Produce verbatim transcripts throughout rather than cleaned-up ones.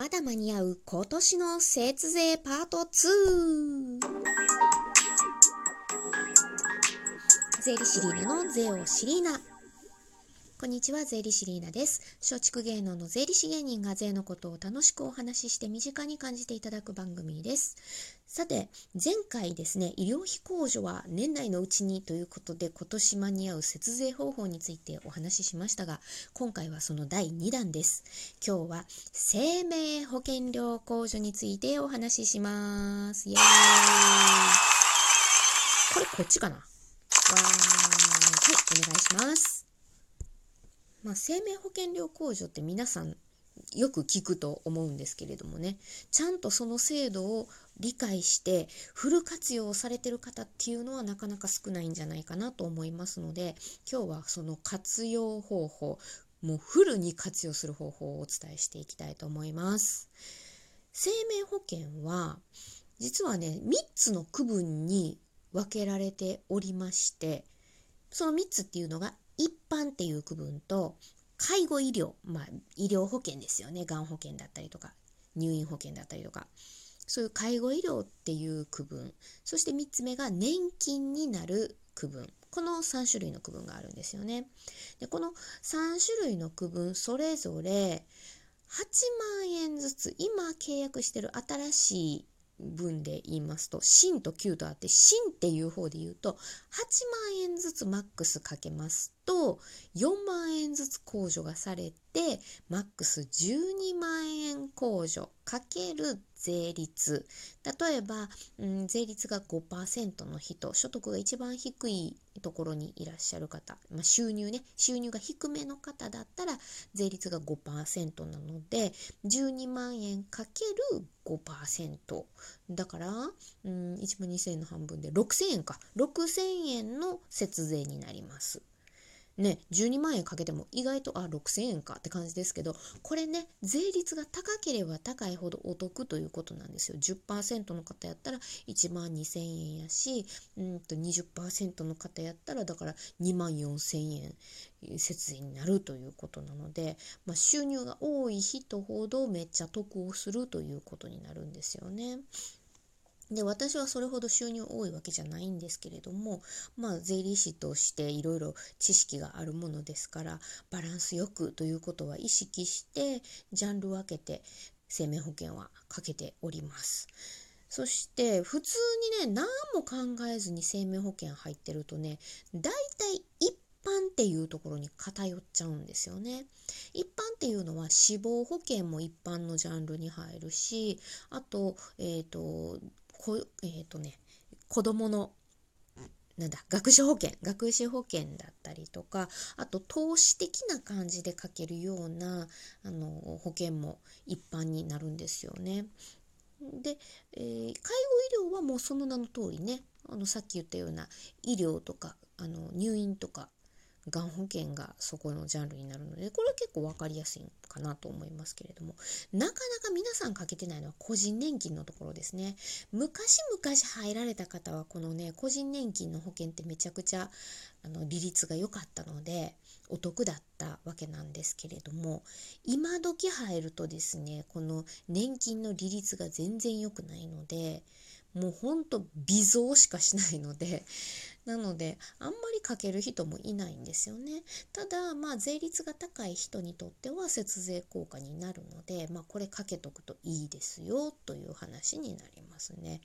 まだ間に合う今年の節税パートツー。税理士リーナの税を知りな。こんにちは、税理士リーナです。松竹芸能の税理士芸人が税のことを楽しくお話しして身近に感じていただく番組です。さて、前回ですね、医療費控除は年内のうちにということで、今年間に合う節税方法についてお話ししましたが、今回はそのだいにだんです。今日は生命保険料控除についてお話しします。イエーイ。これこっちかな。わー、はい、お願いします。まあ、生命保険料控除って皆さんよく聞くと思うんですけれどもね、ちゃんとその制度を理解してフル活用されてる方っていうのはなかなか少ないんじゃないかなと思いますので、今日はその活用方法、もうフルに活用する方法をお伝えしていきたいと思います。生命保険は実はね、みっつの区分に分けられておりまして、そのみっつっていうのが一般っていう区分と、介護医療、まあ医療保険ですよね。がん保険だったりとか、入院保険だったりとか、そういう介護医療っていう区分、そしてみっつめが年金になる区分、このさんしゅるいの区分があるんですよね。で、このさんしゅるいの区分それぞれはちまんえんずつ、今契約してる新しい分で言いますと、新と旧とあって、新っていう方で言うとはちまんえんずつマックスかけますとよんまんえんずつ控除がされて、マックスじゅうにまんえん控除かける税率、例えば、うん、税率が ごパーセント の人、所得が一番低いところにいらっしゃる方、まあ、収入ね、収入が低めの方だったら税率が ごパーセント なのでじゅうにまんえんかける ごパーセント だから、うん、いちまんにせんえんの半分でろくせんえんか、ろくせんえんの節税になりますね。じゅうにまんえんかけても意外と、あ、ろくせんえんかって感じですけど、これね、税率が高ければ高いほどお得ということなんですよ。じゅっパーセント の方やったらいちまんにせんえんやし、うんと にじゅっパーセント の方やったらだからにまんよんせんえん節税になるということなので、まあ、収入が多い人ほどめっちゃ得をするということになるんですよね。で、私はそれほど収入多いわけじゃないんですけれども、まあ税理士としていろいろ知識があるものですから、バランスよくということは意識してジャンル分けて生命保険はかけております。そして普通にね、何も考えずに生命保険入ってるとね、だいたい一般っていうところに偏っちゃうんですよね。一般っていうのは死亡保険も一般のジャンルに入るし、あとえっとこえーとね、子どものなんだ学資保険学資保険だったりとか、あと投資的な感じでかけるようなあの保険も一般になるんですよね。で、えー、介護医療はもうその名の通りね、あのさっき言ったような医療とかあの入院とかがん保険がそこのジャンルになるので、これは結構分かりやすいかなと思いますけれども、なかなか皆さんかけてないのは個人年金のところですね。昔々入られた方はこのね、個人年金の保険ってめちゃくちゃあの利率が良かったのでお得だったわけなんですけれども、今時入るとですね、この年金の利率が全然良くないので、もうほんと微増しかしないので、なのであんまりかける人もいないんですよね。ただまあ税率が高い人にとっては節税効果になるので、まあこれかけとくといいですよという話になりますね。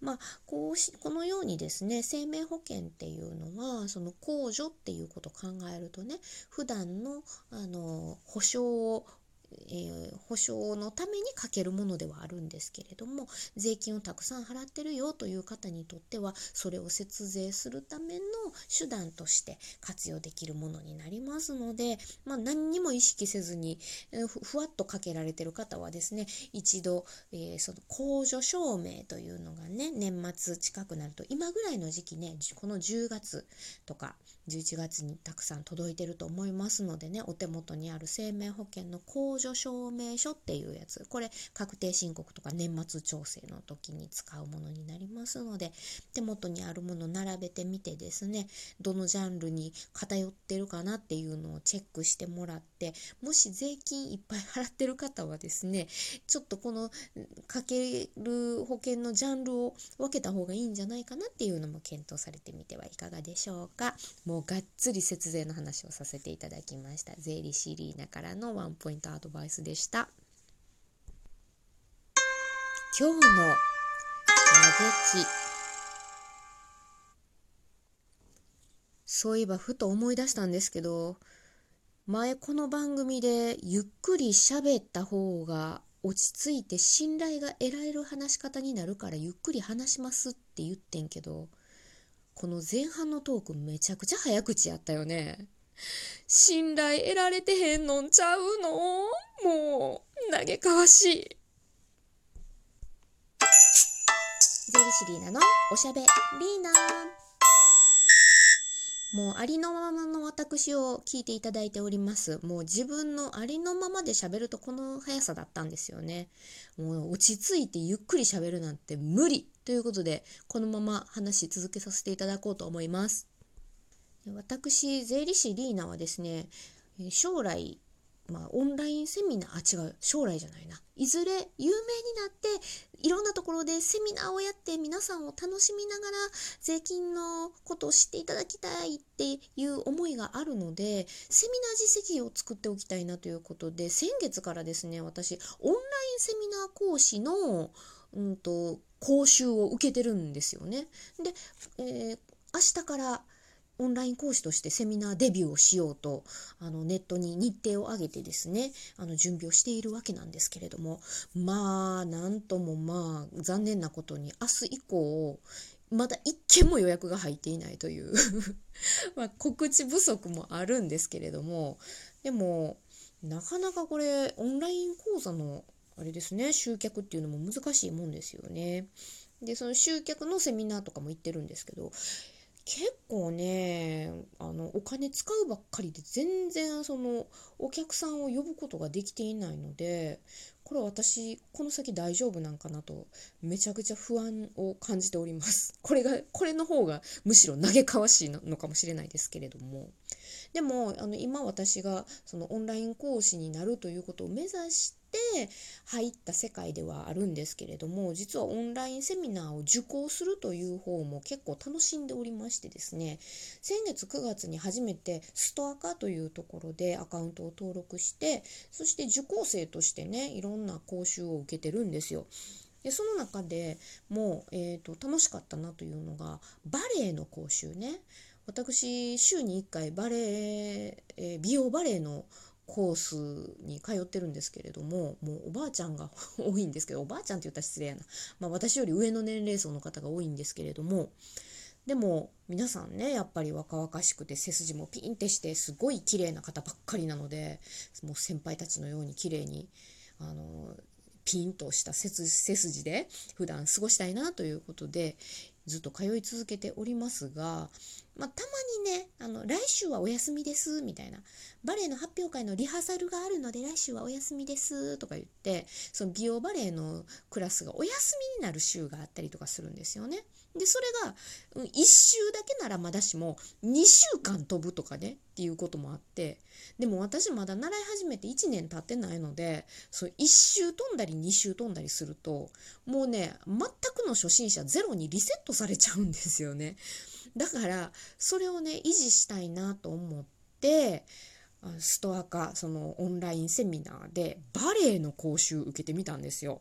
まあこうしこのようにですね、生命保険っていうのはその控除っていうことを考えるとね、普段のあの保障をえー、保障のためにかけるものではあるんですけれども、税金をたくさん払ってるよという方にとってはそれを節税するための手段として活用できるものになりますので、まあ、何にも意識せずに、えー、ふ, ふわっとかけられてる方はですね、一度、えー、その控除証明というのがね、年末近くなると今ぐらいの時期ね、このじゅうがつとかじゅういちがつにたくさん届いてると思いますのでね、お手元にある生命保険の控除証明書っていうやつ、これ確定申告とか年末調整の時に使うものになりますので、手元にあるもの並べてみてですね、どのジャンルに偏ってるかなっていうのをチェックしてもらって、もし税金いっぱい払ってる方はですね、ちょっとこのかける保険のジャンルを分けた方がいいんじゃないかなっていうのも検討されてみてはいかがでしょうか。もうがっつり節税の話をさせていただきました。税理士リーナからのワンポイントアドバイスでした。今日の嘆き。そういえばふと思い出したんですけど、前この番組でゆっくり喋った方が落ち着いて信頼が得られる話し方になるからゆっくり話しますって言ってんけど、この前半のトークめちゃくちゃ早口やったよね。信頼得られてへんのんちゃうの？もう嘆かわしい。税理士リーナのおしゃべりーな。もうありのままの私を聞いていただいております。もう自分のありのままで喋るとこの速さだったんですよね。もう落ち着いてゆっくり喋るなんて無理ということで、このまま話し続けさせていただこうと思います。私、税理士リーナはですね、将来、まあ、オンラインセミナー、あ、違う、将来じゃないな。いずれ有名になって、いろんなところでセミナーをやって皆さんを楽しみながら税金のことを知っていただきたいっていう思いがあるので、セミナー実績を作っておきたいなということで、先月からですね、私、オンラインセミナー講師の、うんと、講習を受けてるんですよね。で、えー、明日から、オンライン講師としてセミナーデビューをしようとあのネットに日程を上げてですね、あの準備をしているわけなんですけれども、まあなんともまあ残念なことに明日以降まだ一件も予約が入っていないというまあ告知不足もあるんですけれども、でもなかなかこれオンライン講座のあれですね、集客っていうのも難しいもんですよね。でその集客のセミナーとかも行ってるんですけど、結構ね、あのお金使うばっかりで全然そのお客さんを呼ぶことができていないので、これ私この先大丈夫なんかなとめちゃくちゃ不安を感じております。これがこれの方がむしろ嘆かわしいのかもしれないですけれども、でもあの今私がそのオンライン講師になるということを目指して入った世界ではあるんですけれども、実はオンラインセミナーを受講するという方も結構楽しんでおりましてですね、先月くがつに初めてストアカというところでアカウントを登録して、そして受講生としてね、いろんな講習を受けてるんですよ。でその中でもう、えーと、楽しかったなというのがバレエの講習ね。私週にいっかいバレエ、えー、美容バレエのコースに通ってるんですけれども、もうおばあちゃんが多いんですけど、おばあちゃんって言ったら失礼やな、まあ、私より上の年齢層の方が多いんですけれども、でも皆さんねやっぱり若々しくて背筋もピンってしてすごい綺麗な方ばっかりなので、もう先輩たちのように綺麗にあのピンとした背筋で普段過ごしたいなということでずっと通い続けておりますが、まあ、たまにねあの来週はお休みですみたいな、バレエの発表会のリハーサルがあるので来週はお休みですとか言って、その美容バレエのクラスがお休みになる週があったりとかするんですよね。でそれがいっしゅうだけならまだしもにしゅうかん飛ぶとかねっていうこともあって、でも私まだ習い始めていちねん経ってないので、そういっしゅう飛んだりにしゅう飛んだりするともうね全くの初心者ゼロにリセットされちゃうんですよね。だからそれをね維持したいなと思って、ストアかそのオンラインセミナーでバレエの講習受けてみたんですよ。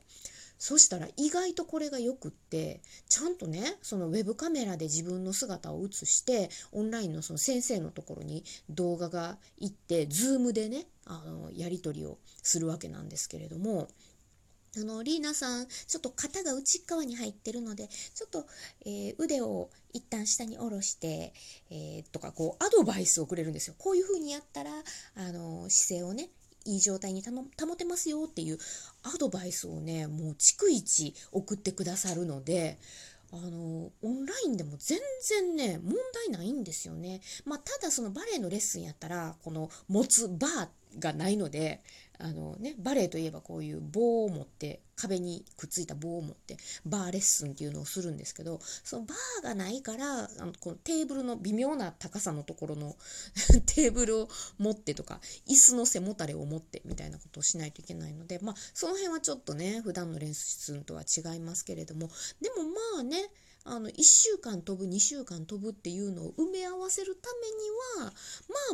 そしたら意外とこれがよくって、ちゃんとねそのウェブカメラで自分の姿を映して、オンラインのその先生のところに動画が行って、ズームでねあのやり取りをするわけなんですけれども、あのリーナさんちょっと肩が内側に入ってるのでちょっと、えー、腕を一旦下に下ろして、えー、とかこうアドバイスをくれるんですよ。こういう風にやったらあの姿勢をねいい状態に保てますよっていうアドバイスをねもう逐一送ってくださるので、あのオンラインでも全然ね問題ないんですよね。まあ、ただそのバレエのレッスンやったらこの持つバーがないので、あの、ね、バレエといえばこういう棒を持って壁にくっついた棒を持ってバーレッスンっていうのをするんですけど、そのバーがないからあのこのテーブルの微妙な高さのところのテーブルを持ってとか椅子の背もたれを持ってみたいなことをしないといけないので、まあ、その辺はちょっとね普段の練習とは違いますけれども、でもまあねあのいっしゅうかん飛ぶにしゅうかん飛ぶっていうのを埋め合わせるた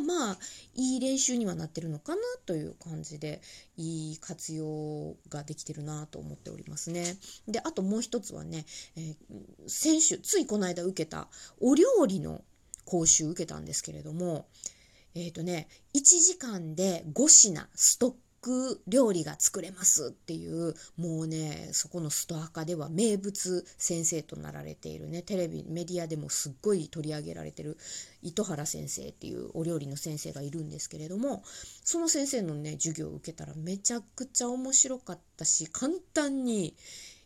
めにはまあまあいい練習にはなってるのかなという感じで、いい活用ができてるなと思っておりますね。であともう一つはね、えー、先週ついこの間受けたお料理の講習受けたんですけれども、えーとね、いちじかんでごしなストック料理が作れますっていう、もうねそこのストアカでは名物先生となられているね、テレビメディアでもすっごい取り上げられてる糸原先生っていうお料理の先生がいるんですけれども、その先生のね授業を受けたらめちゃくちゃ面白かったし、簡単に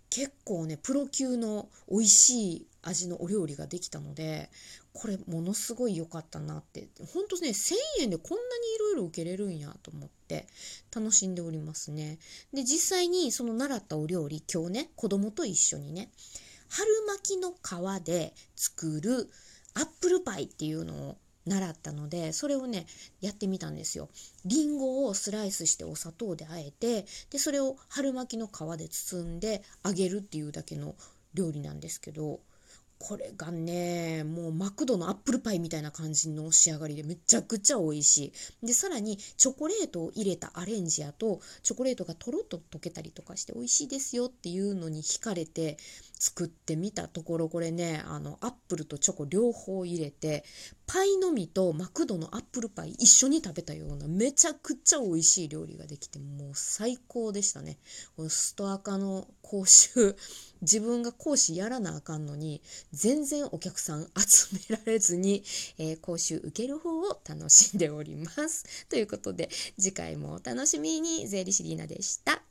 結構ねプロ級の美味しい味のお料理ができたので、これものすごい良かったなって、本当ねせんえんでこんなにいろいろ受けれるんやと思って楽しんでおりますね。で実際にその習ったお料理、今日ね子供と一緒にね春巻きの皮で作るアップルパイっていうのを習ったので、それをねやってみたんですよ。リンゴをスライスしてお砂糖であえて、でそれを春巻きの皮で包んで揚げるっていうだけの料理なんですけど、これがねもうマクドのアップルパイみたいな感じの仕上がりでめちゃくちゃ美味しい。でさらにチョコレートを入れたアレンジやとチョコレートがとろっと溶けたりとかして美味しいですよっていうのに惹かれて作ってみたところ、これねあのアップルとチョコ両方入れてパイの実とマクドのアップルパイ一緒に食べたようなめちゃくちゃ美味しい料理ができて、もう最高でしたね。このストアカの講習自分が講師やらなあかんのに全然お客さん集められずに、えー、講習受ける方を楽しんでおりますということで、次回もお楽しみに。税理士リーナでした。